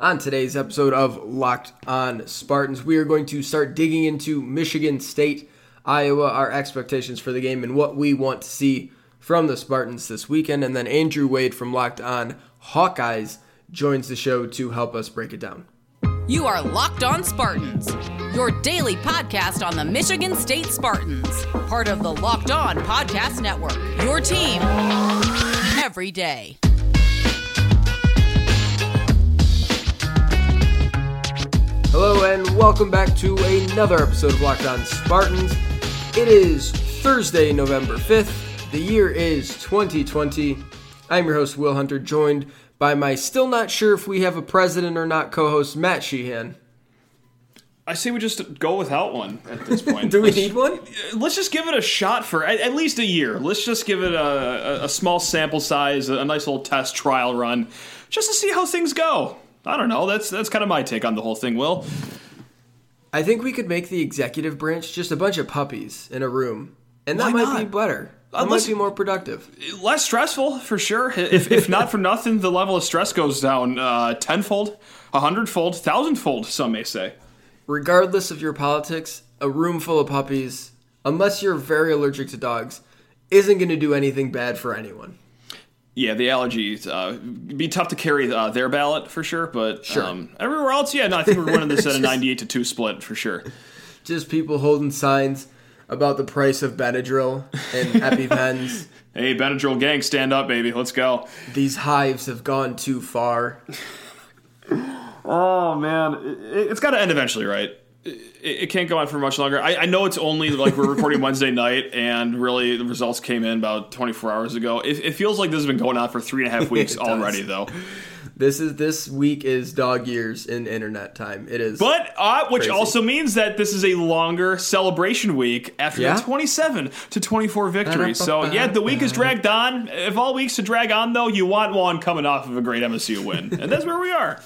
On today's episode of Locked On Spartans, we are going to start digging into Michigan State, Iowa, our expectations for the game and what we want to see from the Spartans this weekend. And then Andrew Wade from Locked On Hawkeyes joins the show to help us break it down. You are Locked On Spartans, your daily podcast on the Michigan State Spartans, part of the Locked On Podcast Network, your team every day. Hello and welcome back to another episode of Locked On Spartans. It is Thursday, November 5th. The year is 2020. I'm your host, Will Hunter, joined by my still not sure if we have a president or not co-host, Matt Sheehan. I say we just go without one at this point. Do we need one? Let's just give it a shot for at least a year. Let's just give it a small sample size, a nice little test trial run, just to see how things go. I don't know. That's kind of my take on the whole thing, Will. I think we could make the executive branch just a bunch of puppies in a room, and that might be better. That might be more productive. Less stressful, for sure. If not for nothing, the level of stress goes down tenfold, 100-fold, 1,000-fold, some may say. Regardless of your politics, a room full of puppies, unless you're very allergic to dogs, isn't going to do anything bad for anyone. Yeah, the allergies be tough to carry their ballot for sure, but everywhere else, yeah, no, I think we're winning this at a 98-2 split for sure. Just people holding signs about the price of Benadryl and EpiPens. Hey, Benadryl gang, stand up, baby. Let's go. These hives have gone too far. Oh, man. It's got to end eventually, right? It can't go on for much longer. I know it's only like we're recording Wednesday night, and really the results came in about 24 hours ago. It feels like this has been going on for 3.5 weeks already, though. This week is dog years in internet time. It is, but which crazy. Also means that this is a longer celebration week after the 27-24 victory. So yeah, the week is dragged on. If all weeks to drag on, though, you want one coming off of a great MSU win, and that's where we are.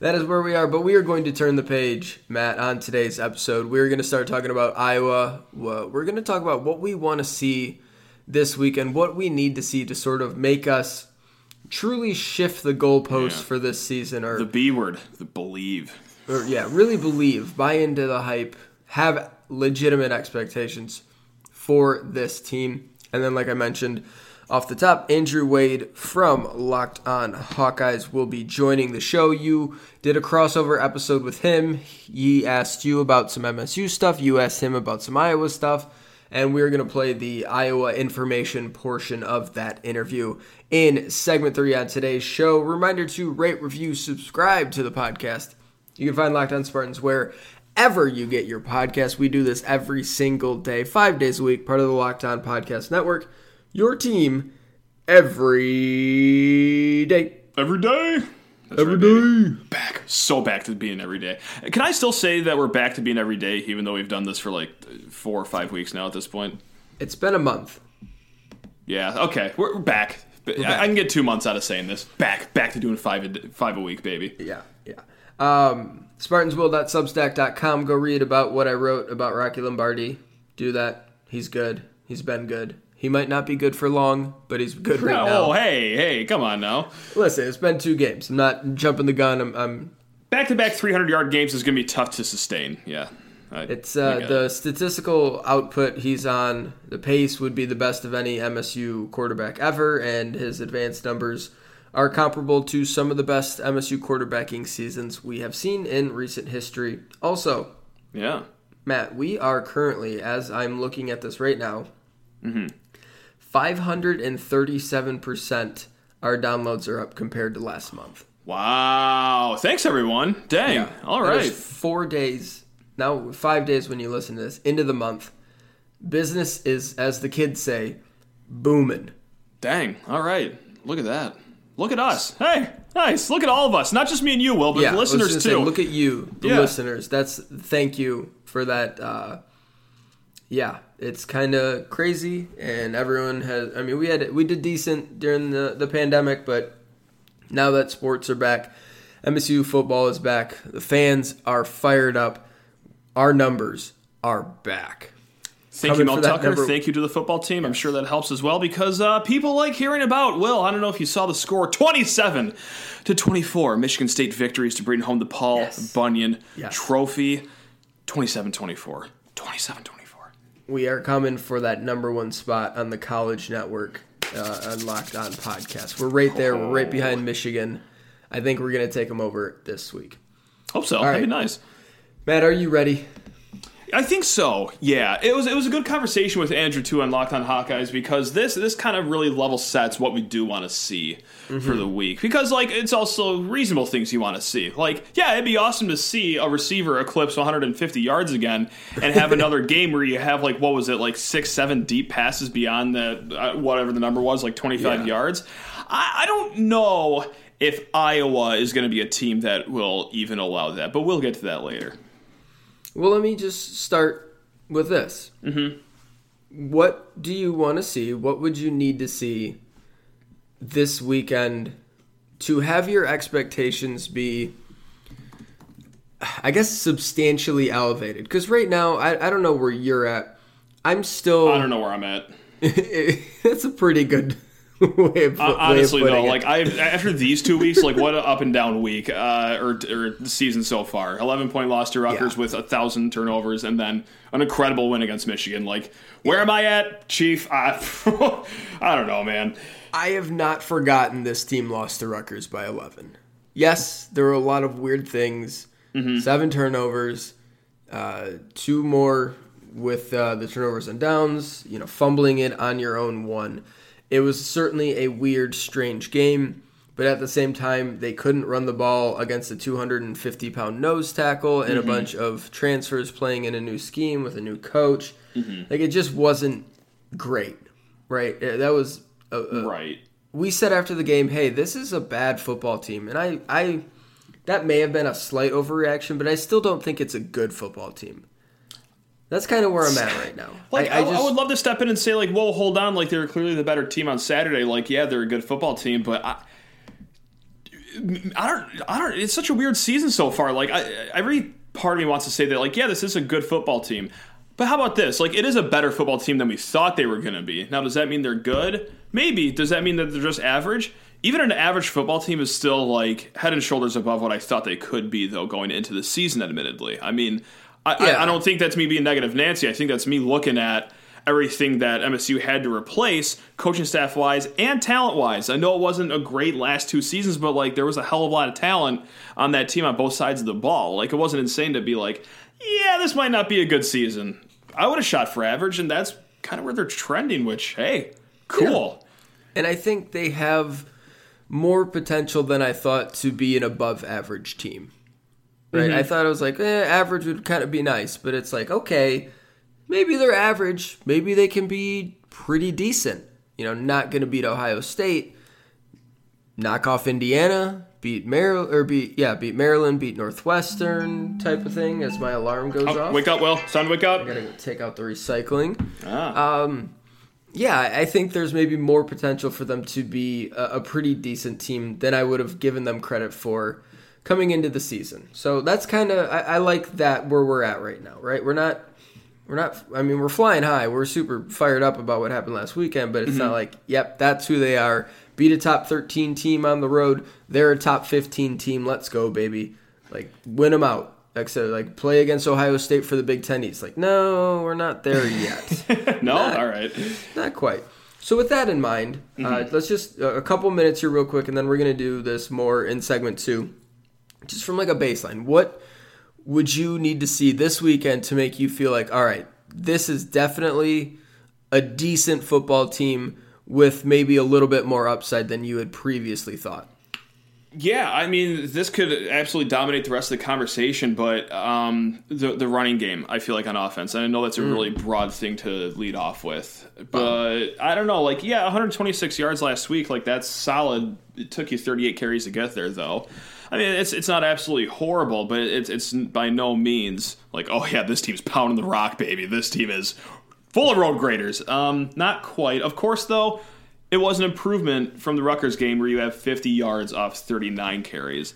That is where we are, but we are going to turn the page, Matt, on today's episode. We're going to start talking about Iowa. We're going to talk about what we want to see this weekend, what we need to see to sort of make us truly shift the goalposts for this season. Or the B word, the believe. Or, yeah, really believe, buy into the hype, have legitimate expectations for this team. And then, like I mentioned, off the top, Andrew Wade from Locked On Hawkeyes will be joining the show. You did a crossover episode with him. He asked you about some MSU stuff. You asked him about some Iowa stuff. And we're going to play the Iowa information portion of that interview in segment 3 on today's show. Reminder to rate, review, subscribe to the podcast. You can find Locked On Spartans wherever you get your podcast. We do this every single day, 5 days a week, part of the Locked On Podcast Network. Your team every day. Every day. That's every right, day. Back. So back to being every day. Can I still say that we're back to being every day, even though we've done this for like 4 or 5 weeks now at this point? It's been a month. Yeah, okay. We're back. I can get 2 months out of saying this. Back to doing five a week, baby. Yeah. Spartanswill.substack.com. Go read about what I wrote about Rocky Lombardi. Do that. He's good. He's been good. He might not be good for long, but he's good right now. Oh, hey, come on now. Listen, it's been 2 games. I'm not jumping the gun. I'm back-to-back 300-yard games is going to be tough to sustain. Yeah. It's the statistical output he's on. The pace would be the best of any MSU quarterback ever, and his advanced numbers are comparable to some of the best MSU quarterbacking seasons we have seen in recent history. Also, yeah, Matt, we are currently, as I'm looking at this right now, 537% our downloads are up compared to last month. Wow. Thanks, everyone. Dang. Yeah. All right. 4 days, now 5 days when you listen to this, into the month. Business is, as the kids say, booming. Dang. All right. Look at that. Look at us. Hey, nice. Look at all of us. Not just me and you, Will, but the listeners, too. Look at you, the listeners. Thank you for that. Yeah, it's kind of crazy, and everyone has. I mean, we did decent during the pandemic, but now that sports are back, MSU football is back. The fans are fired up. Our numbers are back. Thank you, Mel Tucker. Thank you to the football team. I'm sure that helps as well because people like hearing about Will. I don't know if you saw the score, 27-24. Michigan State victories to bring home the Paul Bunyan Trophy, 27-24. 27-24. We are coming for that number one spot on the college network on Locked On Podcast. We're right there. We're right behind Michigan. I think we're going to take them over this week. Hope so. All right. That'd be nice. Matt, are you ready? I think so, yeah. It was a good conversation with Andrew, too, on Locked On Hawkeyes because this kind of really level sets what we do want to see for the week. Because, like, it's also reasonable things you want to see. Like, yeah, it'd be awesome to see a receiver eclipse 150 yards again and have another game where you have, like, what was it, like 6-7 deep passes beyond the whatever the number was, like 25 yards. I don't know if Iowa is going to be a team that will even allow that, but we'll get to that later. Well, let me just start with this. Mm-hmm. What do you want to see? What would you need to see this weekend to have your expectations be, I guess, substantially elevated? Because right now, I don't know where you're at. I don't know where I'm at. That's a pretty good way of honestly, though, like after these 2 weeks, like what an up and down week or the season so far. 11-point loss to Rutgers with 1,000 turnovers, and then an incredible win against Michigan. Like, where am I at, Chief? I don't know, man. I have not forgotten this team lost to Rutgers by 11. Yes, there were a lot of weird things. Mm-hmm. 7 turnovers, 2 more with the turnovers and downs. You know, fumbling it on your own one. It was certainly a weird, strange game, but at the same time, they couldn't run the ball against a 250-pound nose tackle and a bunch of transfers playing in a new scheme with a new coach. Like, it just wasn't great, right? That was right. We said after the game, hey, this is a bad football team, and I that may have been a slight overreaction, but I still don't think it's a good football team. That's kind of where I'm at right now. Like, I would love to step in and say, like, whoa, hold on. Like, they were clearly the better team on Saturday. Like, yeah, they're a good football team, but I don't. It's such a weird season so far. Like, every part of me wants to say that, like, yeah, this is a good football team. But how about this? Like, it is a better football team than we thought they were going to be. Now, does that mean they're good? Maybe. Does that mean that they're just average? Even an average football team is still, like, head and shoulders above what I thought they could be, though, going into the season, admittedly. I mean, I don't think that's me being negative Nancy. I think that's me looking at everything that MSU had to replace, coaching staff-wise and talent-wise. I know it wasn't a great last 2 seasons, but, like, there was a hell of a lot of talent on that team on both sides of the ball. Like, it wasn't insane to be like, yeah, this might not be a good season. I would have shot for average, and that's kind of where they're trending, which, hey, cool. Yeah. And I think they have more potential than I thought to be an above-average team. Right, I thought it was like, average would kind of be nice, but it's like, okay, maybe they're average. Maybe they can be pretty decent. You know, not going to beat Ohio State, knock off Indiana, beat Maryland, beat Northwestern type of thing as my alarm goes off. Wake up, Will. It's time to wake up. I got to take out the recycling. Yeah, I think there's maybe more potential for them to be a pretty decent team than I would have given them credit for coming into the season. So that's kind of, I like that where we're at right now, right? We're not, I mean, we're flying high. We're super fired up about what happened last weekend, but it's not like, yep, that's who they are. Beat a top 13 team on the road. They're a top 15 team. Let's go, baby. Like, win them out. Except, like, play against Ohio State for the Big Ten East. Like, no, we're not there yet. All right. Not quite. So with that in mind, let's just, a couple minutes here real quick, and then we're going to do this more in segment 2. Just from like a baseline, what would you need to see this weekend to make you feel like, all right, this is definitely a decent football team with maybe a little bit more upside than you had previously thought? Yeah, I mean, this could absolutely dominate the rest of the conversation, but the running game, I feel like, on offense. And I know that's a really broad thing to lead off with, but I don't know. Like, yeah, 126 yards last week, like, that's solid. It took you 38 carries to get there, though. I mean, it's not absolutely horrible, but it's by no means like, oh, yeah, this team's pounding the rock, baby. This team is full of road graders. Not quite. Of course, though, it was an improvement from the Rutgers game where you have 50 yards off 39 carries.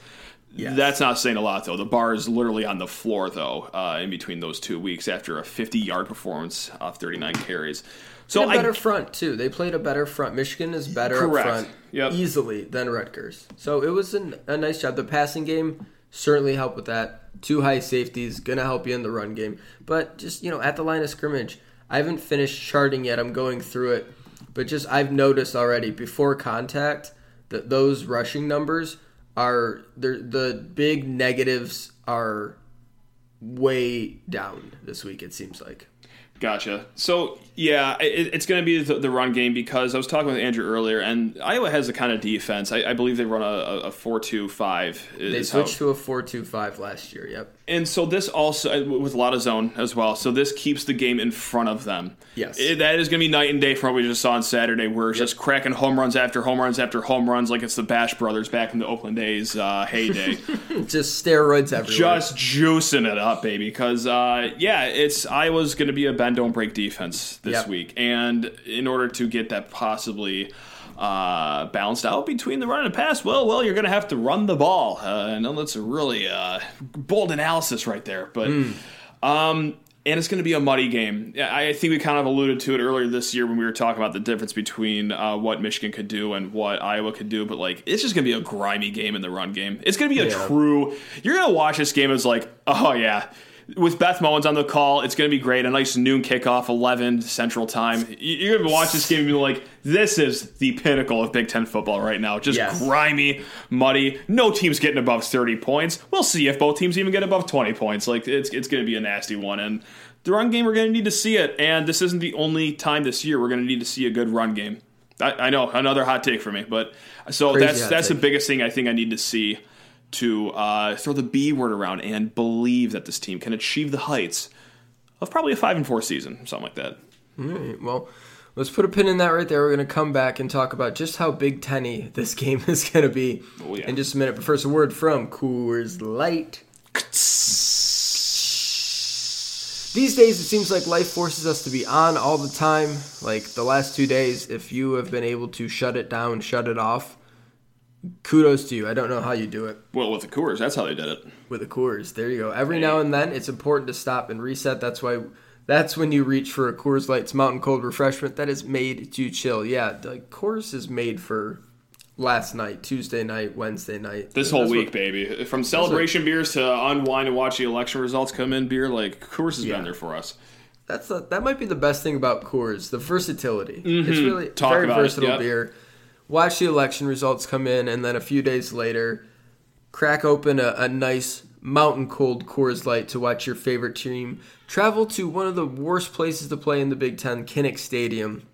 Yes. That's not saying a lot, though. The bar is literally on the floor, though, in between those 2 weeks after a 50-yard performance off 39 carries. So and a better front, too. They played a better front. Michigan is better up front easily than Rutgers. So it was a nice job. The passing game certainly helped with that. Two high safeties, going to help you in the run game. But just, you know, at the line of scrimmage, I haven't finished charting yet. I'm going through it. But just I've noticed already before contact that those rushing numbers are the big negatives are way down this week, it seems like. Gotcha. So, yeah, it's going to be the run game because I was talking with Andrew earlier, and Iowa has the kind of defense. I believe they run a 4-2-5. They switched to a 4-2-5 last year, yep. And so this also, with a lot of zone as well, so this keeps the game in front of them. Yes. That is going to be night and day from what we just saw on Saturday, where it's just cracking home runs after home runs after home runs like it's the Bash Brothers back in the Oakland A's heyday. Just steroids everywhere. Just juicing it up, baby, because, it's Iowa's going to be a bend, don't break defense this week. And in order to get that possibly balanced out between the run and the pass, well, you're going to have to run the ball. I know that's a really bold analysis right there. But and it's going to be a muddy game. I think we kind of alluded to it earlier this year when we were talking about the difference between what Michigan could do and what Iowa could do. But, like, it's just going to be a grimy game in the run game. It's going to be a true – you're going to watch this game as like, oh, yeah. With Beth Mowens on the call, it's going to be great. A nice noon kickoff, 11 Central Time. You're going to watch this game and be like, this is the pinnacle of Big Ten football right now. Just grimy, muddy. No team's getting above 30 points. We'll see if both teams even get above 20 points. Like, it's going to be a nasty one. And the run game, we're going to need to see it. And this isn't the only time this year we're going to need to see a good run game. I know, another hot take for me. But so that's the biggest thing I think I need to see to throw the B word around and believe that this team can achieve the heights of probably a 5-4 season, something like that. All right, well, let's put a pin in that right there. We're going to come back and talk about just how Big Ten-y this game is going to be in just a minute. But first, a word from Coors Light. These days, it seems like life forces us to be on all the time. Like the last 2 days, if you have been able to shut it down, shut it off, kudos to you. I don't know how you do it. Well, with the Coors, that's how they did it. With the Coors, there you go. Every now and then, it's important to stop and reset. That's when you reach for a Coors Light's mountain cold refreshment that is made to chill. Yeah, the Coors is made for last night, Tuesday night, Wednesday night. This whole week, baby. From celebration beers to unwind and watch the election results come in, beer, like Coors has been there for us. That might be the best thing about Coors, the versatility. Mm-hmm. It's really very versatile beer. Watch the election results come in, and then a few days later, crack open a nice mountain cold Coors Light to watch your favorite team travel to one of the worst places to play in the Big Ten, Kinnick Stadium.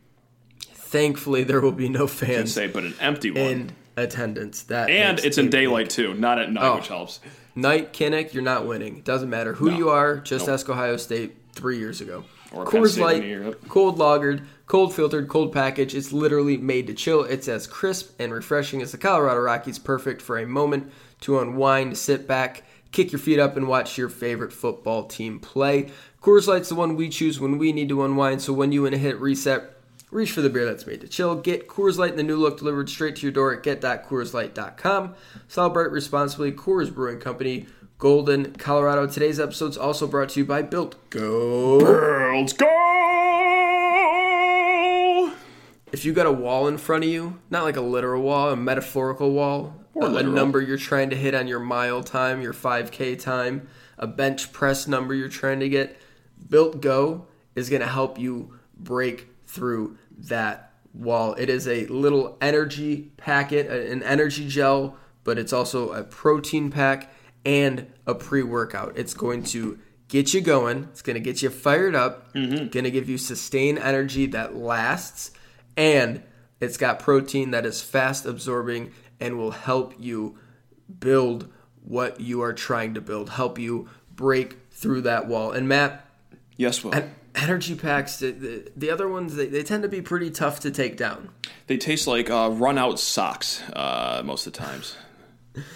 Thankfully, there will be no fans. I can say, but an empty one. In attendance. And it's in daylight, too, not at night, which helps. Night, Kinnick, you're not winning. Doesn't matter who you are. Just ask Ohio State 3 years ago. Coors Light, cold lagered, cold filtered, cold package. It's literally made to chill. It's as crisp and refreshing as the Colorado Rockies, perfect for a moment to unwind, sit back, kick your feet up, and watch your favorite football team play. Coors Light's the one we choose when we need to unwind, so when you want to hit reset, reach for the beer that's made to chill. Get Coors Light in the new look delivered straight to your door at get.coorslight.com. Celebrate responsibly. Coors Brewing Company, Golden, Colorado. Today's episode is also brought to you by Built Go. Built Go! If you got a wall in front of you, not like a literal wall, a metaphorical wall, a number you're trying to hit on your mile time, your 5K time, a bench press number you're trying to get, Built Go is going to help you break through that wall. It is a little energy packet, an energy gel, but it's also a protein pack and a pre-workout. It's going to get you going. It's going to get you fired up. Mm-hmm. Going to give you sustained energy that lasts. And it's got protein that is fast absorbing and will help you build what you are trying to build. Help you break through that wall. And Matt. Yes, Will. Energy packs, the other ones, they tend to be pretty tough to take down. They taste like run-out socks most of the times.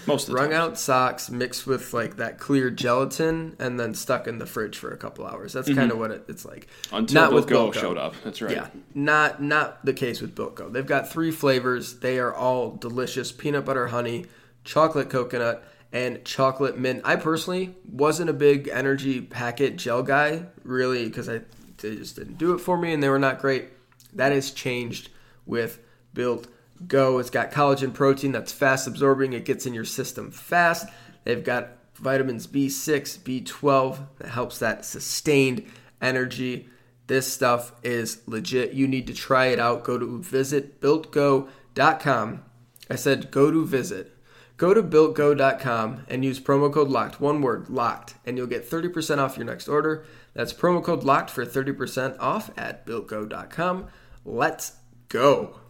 Wrung out socks mixed with like that clear gelatin and then stuck in the fridge for a couple hours. That's kind of what it's like. Until Built Go showed up. That's right. Yeah, not the case with Built Go. They've got 3 flavors. They are all delicious: peanut butter honey, chocolate coconut, and chocolate mint. I personally wasn't a big energy packet gel guy, really, because they just didn't do it for me, and they were not great. That has changed with Built Go. It's got collagen protein that's fast absorbing. It gets in your system fast. They've got vitamins B6, B12 that helps that sustained energy. This stuff is legit. You need to try it out. Go to visit builtgo.com. I said go to visit. Go to builtgo.com and use promo code LOCKED. One word, LOCKED, and you'll get 30% off your next order. That's promo code LOCKED for 30% off at builtgo.com. Let's go.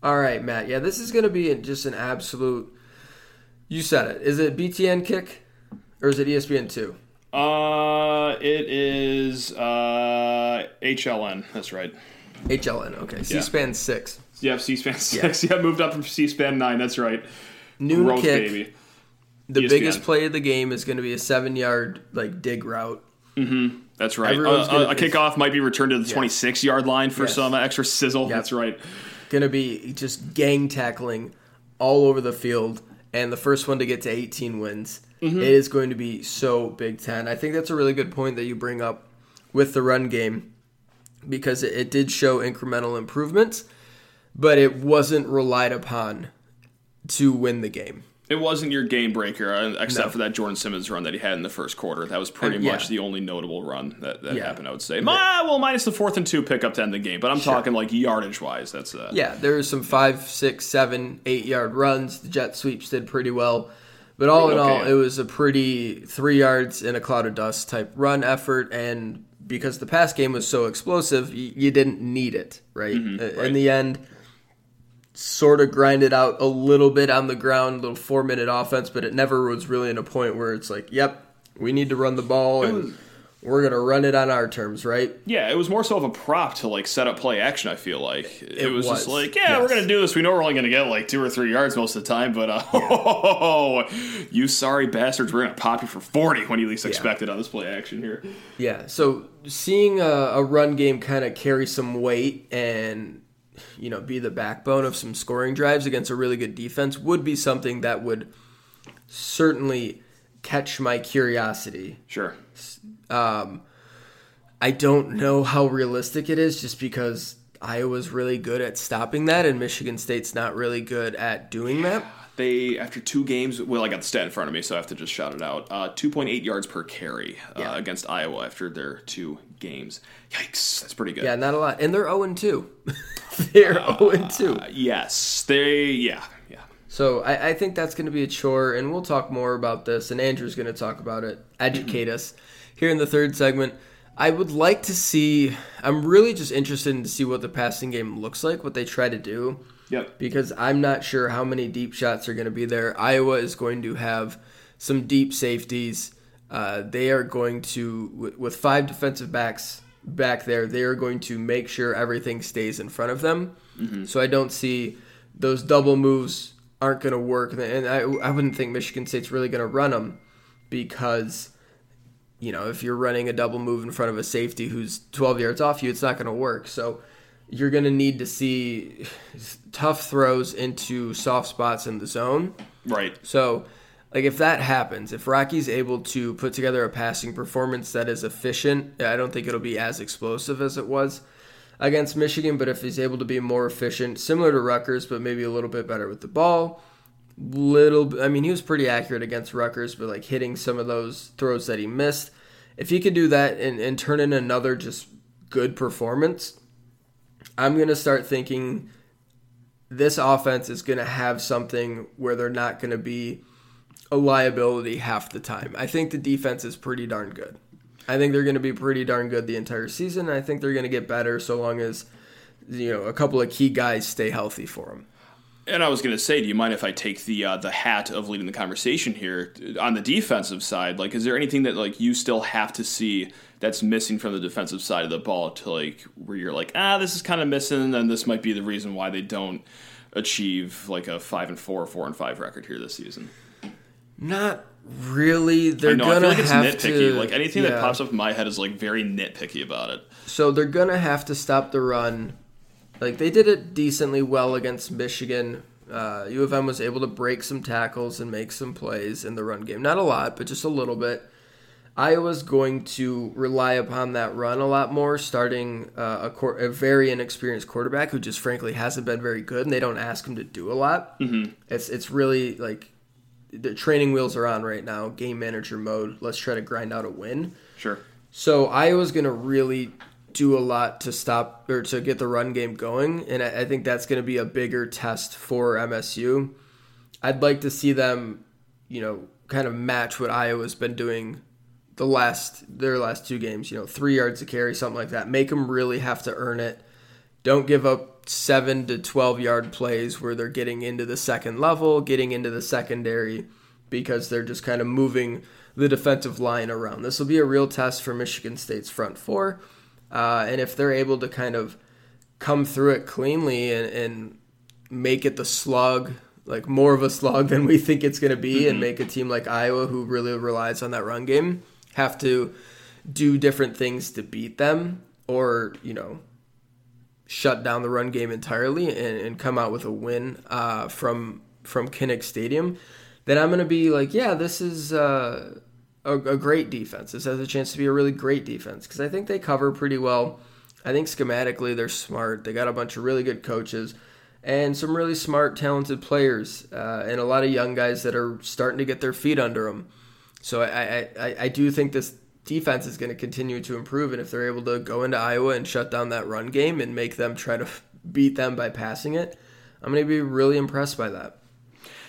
All right, Matt. Yeah, this is going to be just an absolute... You said it. Is it BTN kick or is it ESPN 2? It is HLN. That's right. HLN. Okay. C-SPAN 6. Yeah, C-SPAN 6. Yeah, moved up from C-SPAN 9. That's right. Noon Gross kick. Baby. The ESPN. Biggest play of the game is going to be a 7-yard dig route. Mm-hmm. That's right. A kickoff might be returned to the 26-yard line for some extra sizzle. Yep. That's right. Going to be just gang tackling all over the field. And the first one to get to 18 wins. Mm-hmm. It is going to be so Big Ten. I think that's a really good point that you bring up with the run game, because it did show incremental improvements, but it wasn't relied upon to win the game. It wasn't your game breaker, except for that Jordan Simmons run that he had in the first quarter. That was pretty much the only notable run that happened, I would say. Well, minus the 4th and 2 pickup to end the game, but I'm talking like yardage-wise. Yeah, there were some 5, 6, 7, 8-yard runs. The jet sweeps did pretty well. But all in all, it was a pretty 3 yards in a cloud of dust type run effort. And because the pass game was so explosive, you didn't need it, right? Mm-hmm, right. In the end... sort of grinded out a little bit on the ground, little 4-minute offense, but it never was really in a point where it's like, yep, we need to run the ball and we're going to run it on our terms, right? Yeah, it was more so of a prop to like set up play action, I feel like. It was just like, we're going to do this. We know we're only going to get like 2 or 3 yards most of the time, but you sorry bastards, we're going to pop you for 40 when you least expect it on this play action here. Yeah, so seeing a run game kind of carry some weight and... be the backbone of some scoring drives against a really good defense would be something that would certainly catch my curiosity. Sure. I don't know how realistic it is just because Iowa's really good at stopping that and Michigan State's not really good at doing that. They, after 2 games, I got the stat in front of me, so I have to just shout it out, 2.8 yards per carry against Iowa after their 2 games. Yikes, that's pretty good. Yeah, not a lot. And they're 0-2. They're 0-2. Yes, they. So I think that's going to be a chore, and we'll talk more about this, and Andrew's going to talk about it, educate us here in the third segment. I would like to see, I'm really just interested in to see what the passing game looks like, what they try to do. Yep. Because I'm not sure how many deep shots are going to be there. Iowa is going to have some deep safeties. They are going to, with 5 defensive backs back there, they are going to make sure everything stays in front of them. Mm-hmm. So I don't see those double moves aren't going to work. And I wouldn't think Michigan State's really going to run them because, if you're running a double move in front of a safety who's 12 yards off you, it's not going to work. So... you're going to need to see tough throws into soft spots in the zone. Right. So, if that happens, if Rocky's able to put together a passing performance that is efficient, I don't think it'll be as explosive as it was against Michigan, but if he's able to be more efficient, similar to Rutgers, but maybe a little bit better with the ball, he was pretty accurate against Rutgers, but hitting some of those throws that he missed. If he could do that and turn in another just good performance... I'm going to start thinking this offense is going to have something where they're not going to be a liability half the time. I think the defense is pretty darn good. I think they're going to be pretty darn good the entire season. I think they're going to get better so long as, a couple of key guys stay healthy for them. And I was going to say, do you mind if I take the hat of leading the conversation here on the defensive side? Is there anything that you still have to see that's missing from the defensive side of the ball to where you're this is kind of missing, and this might be the reason why they don't achieve a 5-4 or 4-5 record here this season? Not really. They're going to have to. It's nitpicky. Anything that pops up in my head is very nitpicky about it. So they're going to have to stop the run. They did it decently well against Michigan, U of M was able to break some tackles and make some plays in the run game. Not a lot, but just a little bit. Iowa's going to rely upon that run a lot more, starting a very inexperienced quarterback who just frankly hasn't been very good, and they don't ask him to do a lot. Mm-hmm. It's really like the training wheels are on right now, game manager mode. Let's try to grind out a win. Sure. So Iowa's going to really do a lot to stop or to get the run game going, and I think that's going to be a bigger test for MSU. I'd like to see them, you know, kind of match what Iowa's been doing their last two games, you know, 3 yards a carry, something like that. Make them really have to earn it. Don't give up 7 to 12 yard plays where they're getting into the second level, getting into the secondary, because they're just kind of moving the defensive line around. This will be a real test for Michigan State's front four. And if they're able to kind of come through it cleanly and make it the slug, like more of a slug than we think it's going to be, mm-hmm. and make a team like Iowa, who really relies on that run game, have to do different things to beat them, or, you know, shut down the run game entirely and come out with a win from Kinnick Stadium, then I'm going to be like, yeah, this is a great defense. This has a chance to be a really great defense, because I think they cover pretty well. I think schematically they're smart. They got a bunch of really good coaches and some really smart, talented players, and a lot of young guys that are starting to get their feet under them. So I do think this defense is going to continue to improve, and if they're able to go into Iowa and shut down that run game and make them try to beat them by passing it, I'm going to be really impressed by that.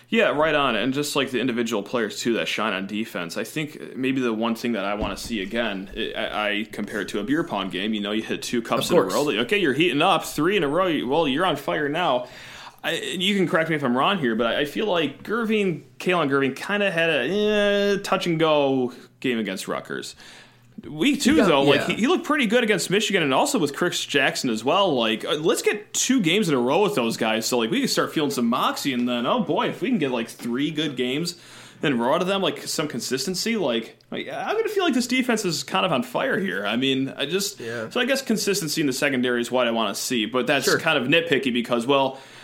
Yeah, right on. And just like the individual players, too, that shine on defense, I think maybe the one thing that I want to see again, I compare it to a beer pong game. You know, you hit 2 cups in a row. Okay, you're heating up. 3 in a row. Well, you're on fire now. You can correct me if I'm wrong here, but I feel like Kalon Gervin kind of had a touch-and-go game against Rutgers. Week 2, he looked pretty good against Michigan, and also with Chris Jackson as well. Like, let's get 2 games in a row with those guys, so like we can start feeling some moxie. And then, oh boy, if we can get like 3 good games in a row out of them, like some consistency, like I'm gonna feel like this defense is kind of on fire here. I mean, so I guess consistency in the secondary is what I want to see, but that's kind of nitpicky because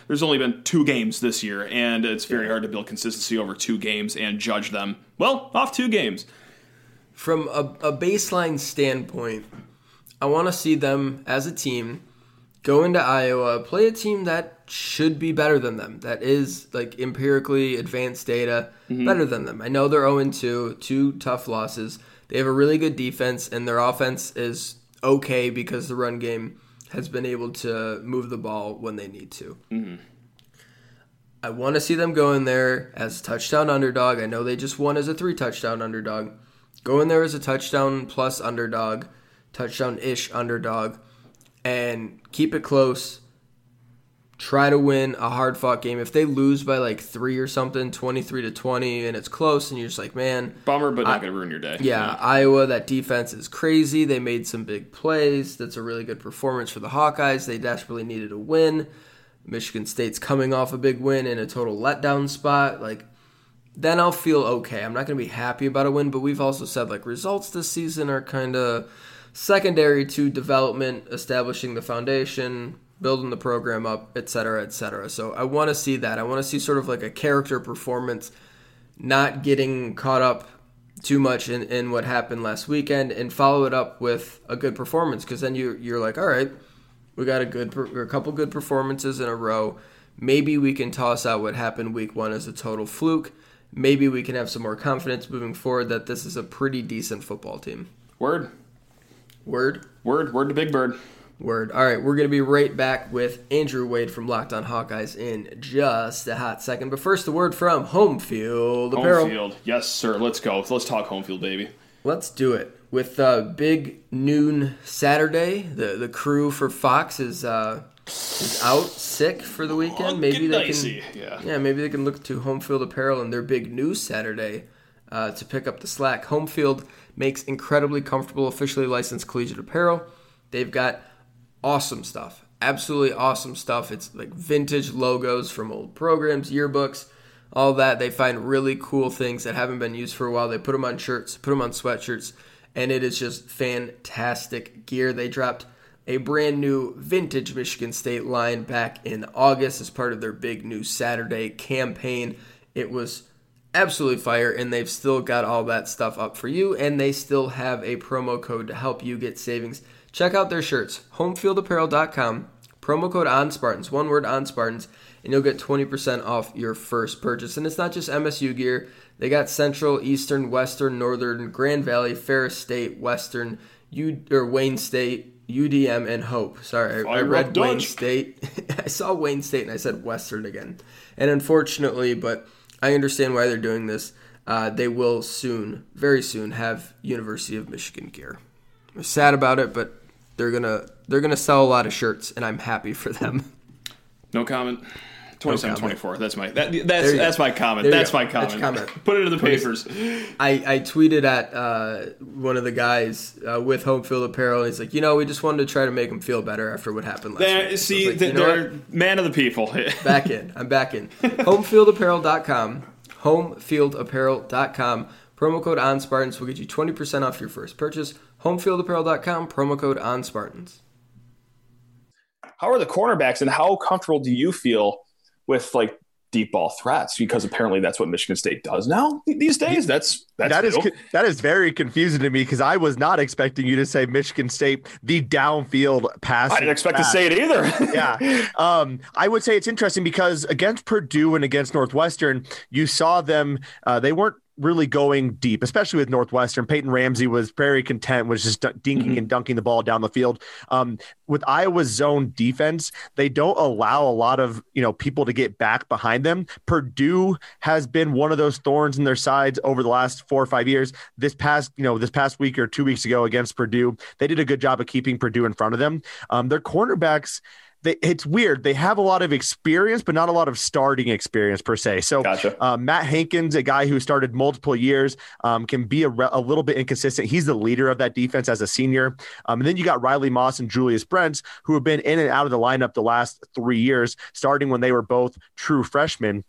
there's only been 2 games this year, and it's very hard to build consistency over 2 games and judge them off 2 games. From a baseline standpoint, I want to see them as a team go into Iowa, play a team that should be better than them. That is, like, empirically advanced data, mm-hmm. better than them. I know they're 0-2, 2 tough losses. They have a really good defense, and their offense is okay because the run game has been able to move the ball when they need to. Mm-hmm. I want to see them go in there as a touchdown underdog. I know they just won as a 3-touchdown underdog. Go in there as a touchdown plus underdog, touchdown-ish underdog, and keep it close. Try to win a hard-fought game. If they lose by like 3 or something, 23-20, and it's close, and you're just like, man. Bummer, but not going to ruin your day. Yeah, Iowa, that defense is crazy. They made some big plays. That's a really good performance for the Hawkeyes. They desperately needed a win. Michigan State's coming off a big win in a total letdown spot. Like, then I'll feel okay. I'm not going to be happy about a win, but we've also said, like, results this season are kind of secondary to development, establishing the foundation, building the program up, et cetera, et cetera. So I want to see that. I want to see sort of like a character performance, not getting caught up too much in what happened last weekend, and follow it up with a good performance, because then you're like, all right, we got a couple good performances in a row. Maybe we can toss out what happened week 1 as a total fluke. Maybe we can have some more confidence moving forward that this is a pretty decent football team. Word. Word. Word. Word to Big Bird. Word. All right, we're going to be right back with Andrew Wade from Locked On Hawkeyes in just a hot second. But first, the word from Home Field Apparel. Home Field. Yes, sir. Let's go. Let's talk Home Field, baby. Let's do it. With Big Noon Saturday, the crew for Fox is out sick for the weekend. Maybe they can look to Home Field Apparel and their Big News Saturday to pick up the slack. Home Field makes incredibly comfortable, officially licensed collegiate apparel. They've got awesome stuff, absolutely awesome stuff. It's like vintage logos from old programs, yearbooks, all that. They find really cool things that haven't been used for a while. They put them on shirts, put them on sweatshirts, and it is just fantastic gear. They dropped a brand new vintage Michigan State line back in August as part of their big new Saturday campaign. It was absolutely fire, and they've still got all that stuff up for you, and they still have a promo code to help you get savings. Check out their shirts, homefieldapparel.com, promo code ONSPARTANS, one word ONSPARTANS, and you'll get 20% off your first purchase. And it's not just MSU gear. They got Central, Eastern, Western, Northern, Grand Valley, Ferris State, Western, Wayne State, UDM, and Hope. Sorry, I read Wayne State. I saw Wayne State and I said Western again. And unfortunately, but I understand why they're doing this. They will soon, very soon, have University of Michigan gear. I'm sad about it, but they're gonna sell a lot of shirts, and I'm happy for them. No comment. 27-24. That's my comment. Put it in the papers. I tweeted at one of the guys with Home Field Apparel. He's like, we just wanted to try to make him feel better after what happened last week. See, they're man of the people. Back in. I'm back in. Homefieldapparel.com. Homefieldapparel.com. Promo code ONSPARTANS will get you 20% off your first purchase. Homefieldapparel.com. Promo code ONSPARTANS. How are the cornerbacks, and how comfortable do you feel with deep ball threats? Because apparently that's what Michigan State does now these days. That is very confusing to me, because I was not expecting you to say Michigan State, the downfield pass. I didn't expect to say it either. Yeah. I would say it's interesting because against Purdue and against Northwestern, you saw them, they weren't really going deep, especially with Northwestern. Peyton Ramsey was very content with just dinking and dunking the ball down the field. With Iowa's zone defense, they don't allow a lot of people to get back behind them. Purdue has been one of those thorns in their sides over the last 4 or 5 years. This past week or 2 weeks ago against Purdue, they did a good job of keeping Purdue in front of them. Their cornerbacks, it's weird. They have a lot of experience, but not a lot of starting experience per se. So gotcha. Matt Hankins, a guy who started multiple years, can be a little bit inconsistent. He's the leader of that defense as a senior. And then you got Riley Moss and Julius Brents, who have been in and out of the lineup the last 3 years, starting when they were both true freshmen.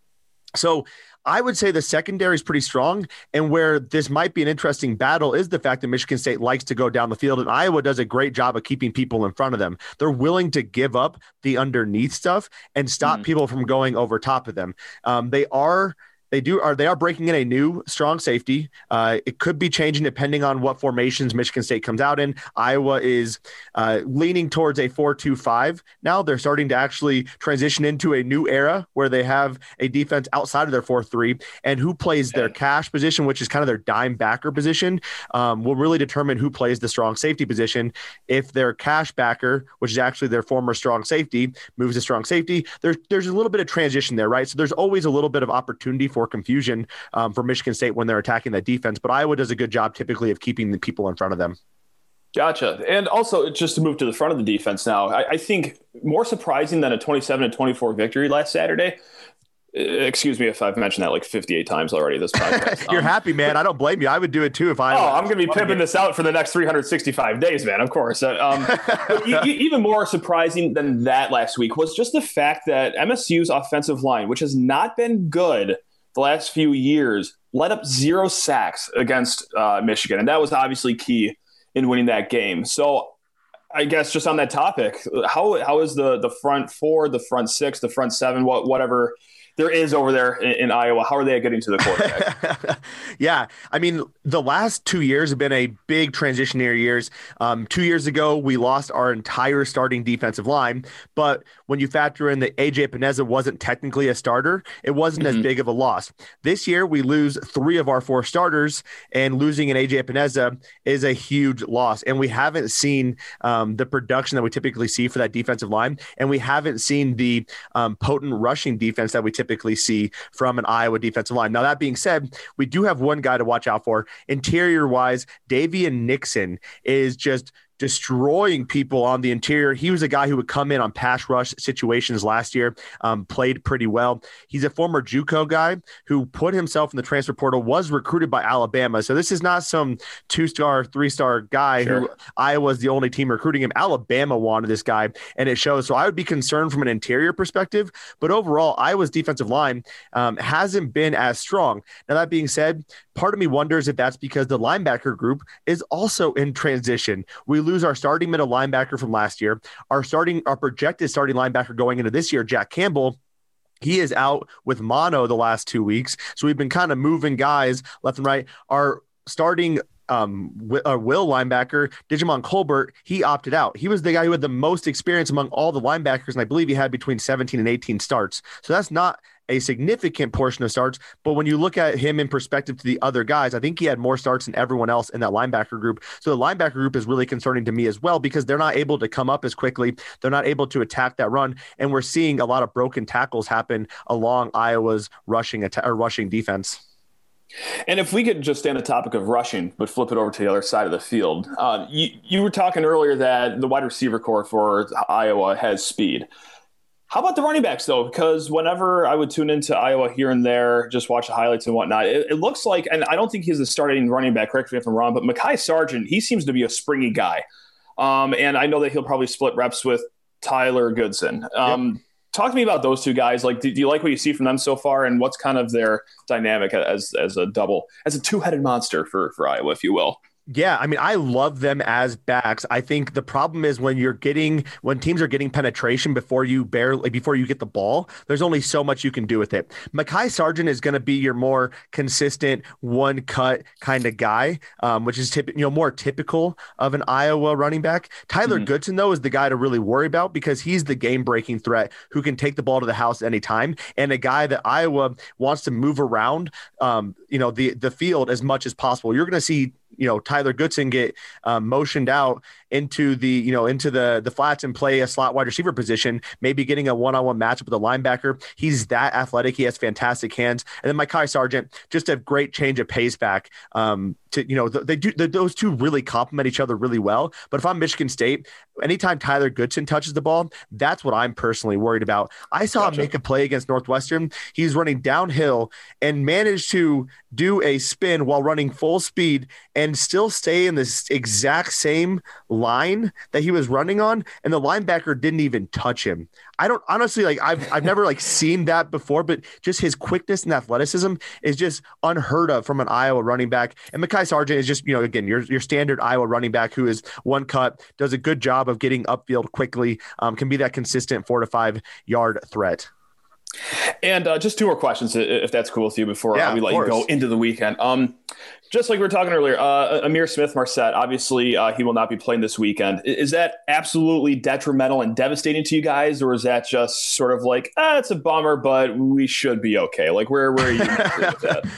So I would say the secondary is pretty strong, and where this might be an interesting battle is the fact that Michigan State likes to go down the field, and Iowa does a great job of keeping people in front of them. They're willing to give up the underneath stuff and stop people from going over top of them. They are breaking in a new strong safety. It could be changing depending on what formations Michigan State comes out in. Iowa is leaning towards a 4-2-5. Now they're starting to actually transition into a new era where they have a defense outside of their 4-3, and who plays their cash position, which is kind of their dime backer position, will really determine who plays the strong safety position. If their cash backer, which is actually their former strong safety, moves to strong safety, there's a little bit of transition there, right? So there's always a little bit of opportunity for confusion for Michigan State when they're attacking that defense, but Iowa does a good job typically of keeping the people in front of them. Gotcha. And also, just to move to the front of the defense now, I think more surprising than a 27-24 victory last Saturday. Excuse me if I've mentioned that 58 times already this podcast. You're happy, man. I don't blame you. I would do it too if I... I'm going to be pimping this out for the next 365 days, man, of course. But even more surprising than that last week was just the fact that MSU's offensive line, which has not been good the last few years, let up 0 sacks against Michigan, and that was obviously key in winning that game. So I guess just on that topic, how is the front four, the front six, the front seven, whatever there is over there in Iowa, how are they getting to the quarterback? Yeah, I mean, the last 2 years have been a big transitionary years. 2 years ago, we lost our entire starting defensive line, but when you factor in that AJ Peneza wasn't technically a starter, it wasn't as big of a loss. This year, we lose 3 of our 4 starters, and losing an AJ Peneza is a huge loss, and we haven't seen the production that we typically see for that defensive line, and we haven't seen the potent rushing defense that we typically see from an Iowa defensive line. Now, that being said, we do have one guy to watch out for. Interior wise, Davian Nixon is just destroying people on the interior. He was a guy who would come in on pass rush situations last year, played pretty well. He's a former JUCO guy who put himself in the transfer portal, was recruited by Alabama. So this is not some 2-star, 3-star guy who Iowa's the only team recruiting him. Alabama wanted this guy, and it shows. So I would be concerned from an interior perspective, but overall Iowa's defensive line hasn't been as strong. Now, that being said, part of me wonders if that's because the linebacker group is also in transition. We lose our starting middle linebacker from last year. Our projected starting linebacker going into this year, Jack Campbell, he is out with mono the last 2 weeks. So we've been kind of moving guys left and right. Our starting Will linebacker, Digimon Colbert, he opted out. He was the guy who had the most experience among all the linebackers, and I believe he had between 17 and 18 starts. So that's not a significant portion of starts, but when you look at him in perspective to the other guys, I think he had more starts than everyone else in that linebacker group. So the linebacker group is really concerning to me as well, because they're not able to come up as quickly. They're not able to attack that run. And we're seeing a lot of broken tackles happen along Iowa's rushing defense. And if we could just stay on the topic of rushing, but flip it over to the other side of the field. You were talking earlier that the wide receiver core for Iowa has speed. How about the running backs, though? Because whenever I would tune into Iowa here and there, just watch the highlights and whatnot, it looks like, and I don't think he's a starting running back, correct me if I'm wrong, but Mekhi Sargent, he seems to be a springy guy. And I know that he'll probably split reps with Tyler Goodson. Yep. Talk to me about those two guys. Like, do you like what you see from them so far, and what's kind of their dynamic as a two-headed monster for Iowa, if you will? Yeah, I mean, I love them as backs. I think the problem is when teams are getting penetration before you get the ball, there's only so much you can do with it. Mekhi Sargent is going to be your more consistent one cut kind of guy, which is more typical of an Iowa running back. Tyler Goodson, though, is the guy to really worry about, because he's the game breaking threat who can take the ball to the house at any time, and a guy that Iowa wants to move around, the field as much as possible. You're going to see Tyler Goodson get motioned out into the flats and play a slot wide receiver position, maybe getting a one-on-one matchup with a linebacker. He's that athletic. He has fantastic hands. And then Mekhi Sargent, just a great change of pace back. Those two really complement each other really well. But if I'm Michigan State, anytime Tyler Goodson touches the ball, that's what I'm personally worried about. I saw him make a play against Northwestern. He's running downhill and managed to do a spin while running full speed and still stay in this exact same line that he was running on, and the linebacker didn't even touch him. I don't honestly I've never seen that before, but just his quickness and athleticism is just unheard of from an Iowa running back. And Mekhi Sargent is just, again, your standard Iowa running back who is one cut, does a good job of getting upfield quickly, can be that consistent 4 to 5 yard threat. And just two more questions, if that's cool with you, before we let you go into the weekend. Just like we were talking earlier, Ihmir Smith-Marsette, obviously he will not be playing this weekend. Is that absolutely detrimental and devastating to you guys, or is that just sort of it's a bummer, but we should be okay? Like, where are you with that?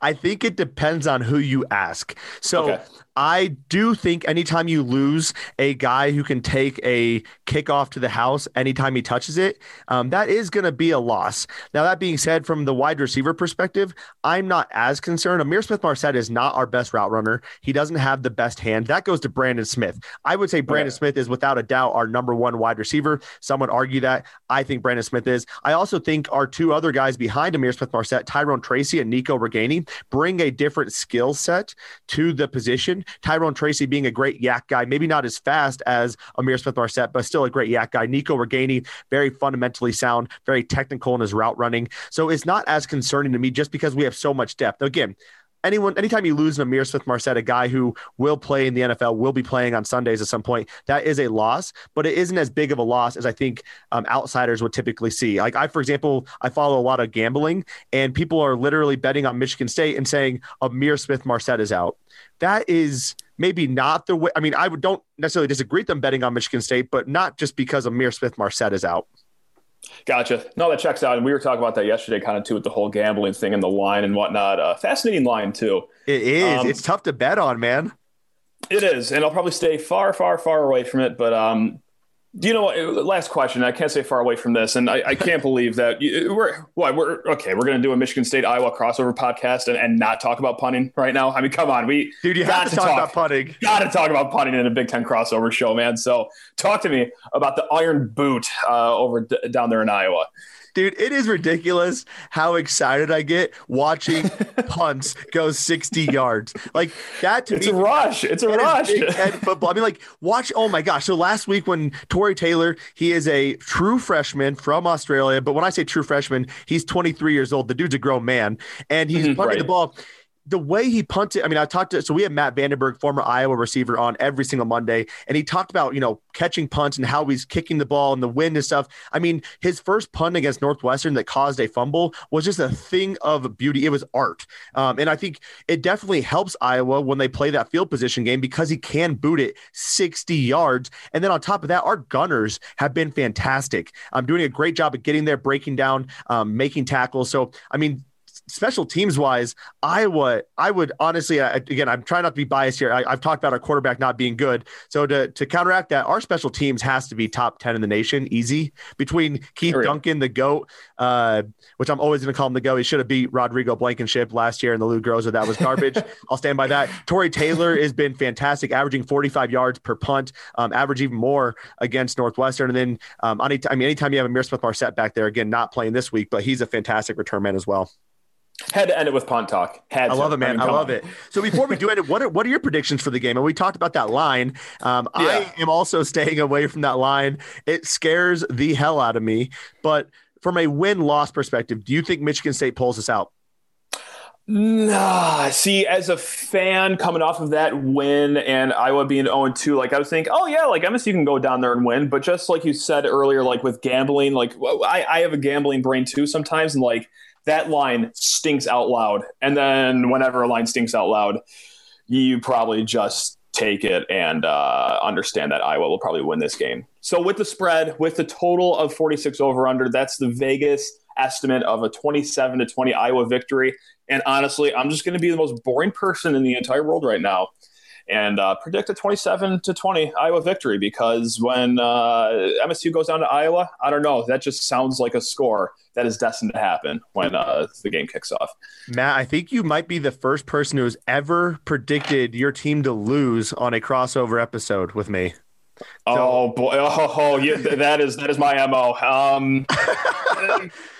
I think it depends on who you ask. So okay. I do think anytime you lose a guy who can take a kickoff to the house anytime he touches it, that is going to be a loss. Now, that being said, from the wide receiver perspective, I'm not as concerned. Ihmir Smith-Marsette is not our best route runner. He doesn't have the best hand. That goes to Brandon Smith. I would say Brandon Smith is without a doubt our number one wide receiver. Some would argue that. I think Brandon Smith is. I also think our two other guys behind Ihmir Smith-Marsette, Tyrone Tracy and Nico Ragaini, bring a different skill set to the position. Tyrone Tracy being a great yak guy, maybe not as fast as Ihmir Smith-Marsette, but still a great yak guy. Nico Ragaini, very fundamentally sound, very technical in his route running. So it's not as concerning to me just because we have so much depth. Again, anytime you lose an Ihmir Smith-Marsette, a guy who will play in the NFL, will be playing on Sundays at some point, that is a loss, but it isn't as big of a loss as I think outsiders would typically see. For example, I follow a lot of gambling, and people are literally betting on Michigan State and saying Ihmir Smith-Marsette is out. That is maybe not the way. I mean, I don't necessarily disagree with them betting on Michigan State, but not just because Ihmir Smith-Marsette is out. Gotcha. No, that checks out. And we were talking about that yesterday kind of too, with the whole gambling thing and the line and whatnot. Fascinating line too. It is. It's tough to bet on, man. It is. And I'll probably stay far, far, far away from it. But last question. I can't stay far away from this. And I can't believe that we're going to do a Michigan State Iowa crossover podcast and not talk about punting right now. I mean, come on. Dude, you have to talk about punting. Got to talk about punting in a Big Ten crossover show, man. So talk to me about the Iron Boot down there in Iowa. Dude, it is ridiculous how excited I get watching punts go 60 yards. That to me, it's a rush. Football. I mean, watch. Oh my gosh. So last week when Tory Taylor, he is a true freshman from Australia. But when I say true freshman, he's 23 years old. The dude's a grown man, and he's punting the ball. the way he punted, I mean, so we have Matt Vandenberg, former Iowa receiver, on every single Monday. And he talked about, you know, catching punts and how he's kicking the ball and the wind and stuff. I mean, his first punt against Northwestern that caused a fumble was just a thing of beauty. It was art. And I think it definitely helps Iowa when they play that field position game because he can boot it 60 yards. And then on top of that, our gunners have been fantastic. I'm doing a great job at getting there, breaking down, making tackles. So, I mean, special teams wise, Iowa, I would honestly, again, I'm trying not to be biased here. I've talked about our quarterback not being good. So to counteract that, our special teams has to be top 10 in the nation, easy, between Keith Duncan, the GOAT, which I'm always going to call him the GOAT. He should have beat Rodrigo Blankenship last year in the Lou Groza. That was garbage. I'll stand by that. Tory Taylor has been fantastic, averaging 45 yards per punt, average even more against Northwestern. And then anytime you have Ihmir Smith-Marsette back there, again, not playing this week, but he's a fantastic return man as well. Had to end it with punt talk. I love it, man. I love it. So before we do end it, what are your predictions for the game? And we talked about that line. I am also staying away from that line. It scares the hell out of me. But from a win-loss perspective, do you think Michigan State pulls us out? Nah, see, as a fan coming off of that win and Iowa being 0-2, like I was thinking, oh yeah, like MSU can go down there and win. But just like you said earlier, like with gambling, like I have a gambling brain too sometimes, and like that line stinks out loud. And then whenever a line stinks out loud, you probably just take it and understand that Iowa will probably win this game. So with the spread, with the total of 46 over under, that's the Vegas estimate of a 27-20 Iowa victory. And honestly, I'm just going to be the most boring person in the entire world right now and predict a 27-20 Iowa victory, because when MSU goes down to Iowa, I don't know, that just sounds like a score that is destined to happen when the game kicks off. Matt, I think you might be the first person who has ever predicted your team to lose on a crossover episode with me. Oh, boy. Oh, yeah, that is my MO.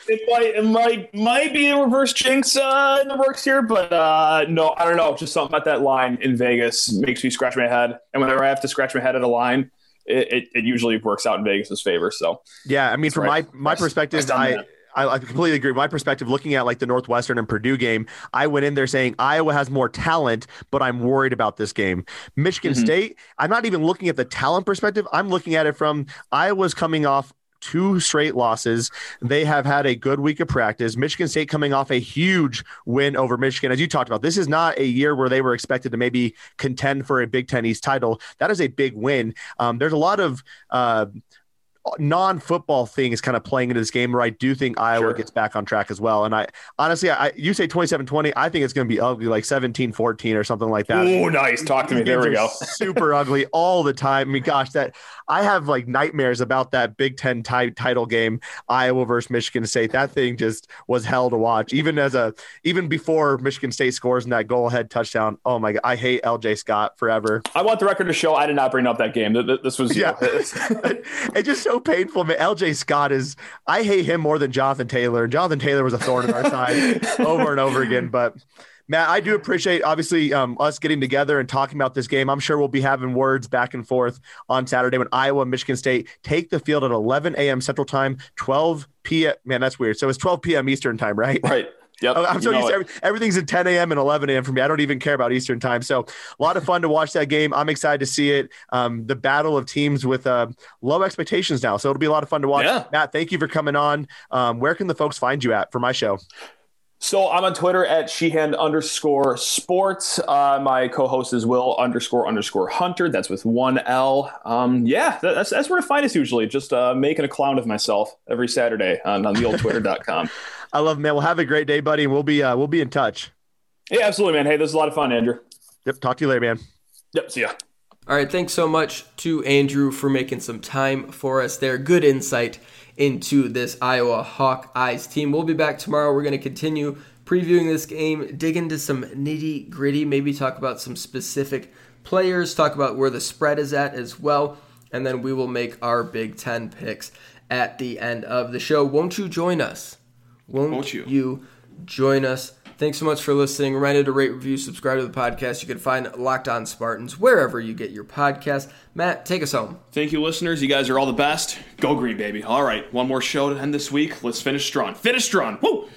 It might be a reverse jinx in the works here, but no, I don't know. Just something about that line in Vegas makes me scratch my head. And whenever I have to scratch my head at a line, it usually works out in Vegas' favor. So, yeah, I mean, from my perspective, I completely agree. My perspective, looking at like the Northwestern and Purdue game, I went in there saying Iowa has more talent, but I'm worried about this game. Michigan State, I'm not even looking at the talent perspective. I'm looking at it from Iowa's coming off 2 straight losses. They have had a good week of practice. Michigan State coming off a huge win over Michigan. As you talked about, this is not a year where they were expected to maybe contend for a Big Ten East title. That is a big win. There's a lot of non-football thing is kind of playing into this game where I do think Iowa gets back on track as well. And I honestly, you say 27-20, I think it's going to be ugly, like 17-14 or something like that. Oh, nice. Talk to me. There we go. Super ugly all the time. I mean, gosh, I have like nightmares about that Big Ten title game, Iowa versus Michigan State. That thing just was hell to watch. Even before Michigan State scores in that goal ahead touchdown. Oh my God. I hate LJ Scott forever. I want the record to show I did not bring up that game. This was, yeah. It just so painful. Man, LJ Scott I hate him more than Jonathan Taylor. And Jonathan Taylor was a thorn in our side over and over again, but Matt, I do appreciate, obviously, us getting together and talking about this game. I'm sure we'll be having words back and forth on Saturday when Iowa and Michigan State take the field at 11 a.m. Central Time, 12 p.m. Man, that's weird. So it's 12 p.m. Eastern Time, right? Right. Yep. I'm so used to everything's at 10 a.m. and 11 a.m. for me. I don't even care about Eastern Time. So a lot of fun to watch that game. I'm excited to see it. The battle of teams with low expectations now. So it'll be a lot of fun to watch. Yeah. Matt, thank you for coming on. Where can the folks find you at for my show? So I'm on Twitter at Sheehan_sports. My co-host is Will __ Hunter. That's with one L. Yeah, that's where to find us usually. Just making a clown of myself every Saturday on the old Twitter.com. I love it, man. Well, have a great day, buddy. And we'll be in touch. Yeah, absolutely, man. Hey, this is a lot of fun, Andrew. Yep. Talk to you later, man. Yep. See ya. All right. Thanks so much to Andrew for making some time for us there. Good insight into this Iowa Hawkeyes team. We'll be back tomorrow. We're going to continue previewing this game, dig into some nitty gritty, maybe talk about some specific players, talk about where the spread is at as well, and then we will make our Big Ten picks at the end of the show. Won't you join us? Won't you join us? Thanks so much for listening. Reminder to rate, review, subscribe to the podcast. You can find Locked On Spartans wherever you get your podcast. Matt, take us home. Thank you, listeners. You guys are all the best. Go Green, baby. All right, one more show to end this week. Let's finish strong. Woo!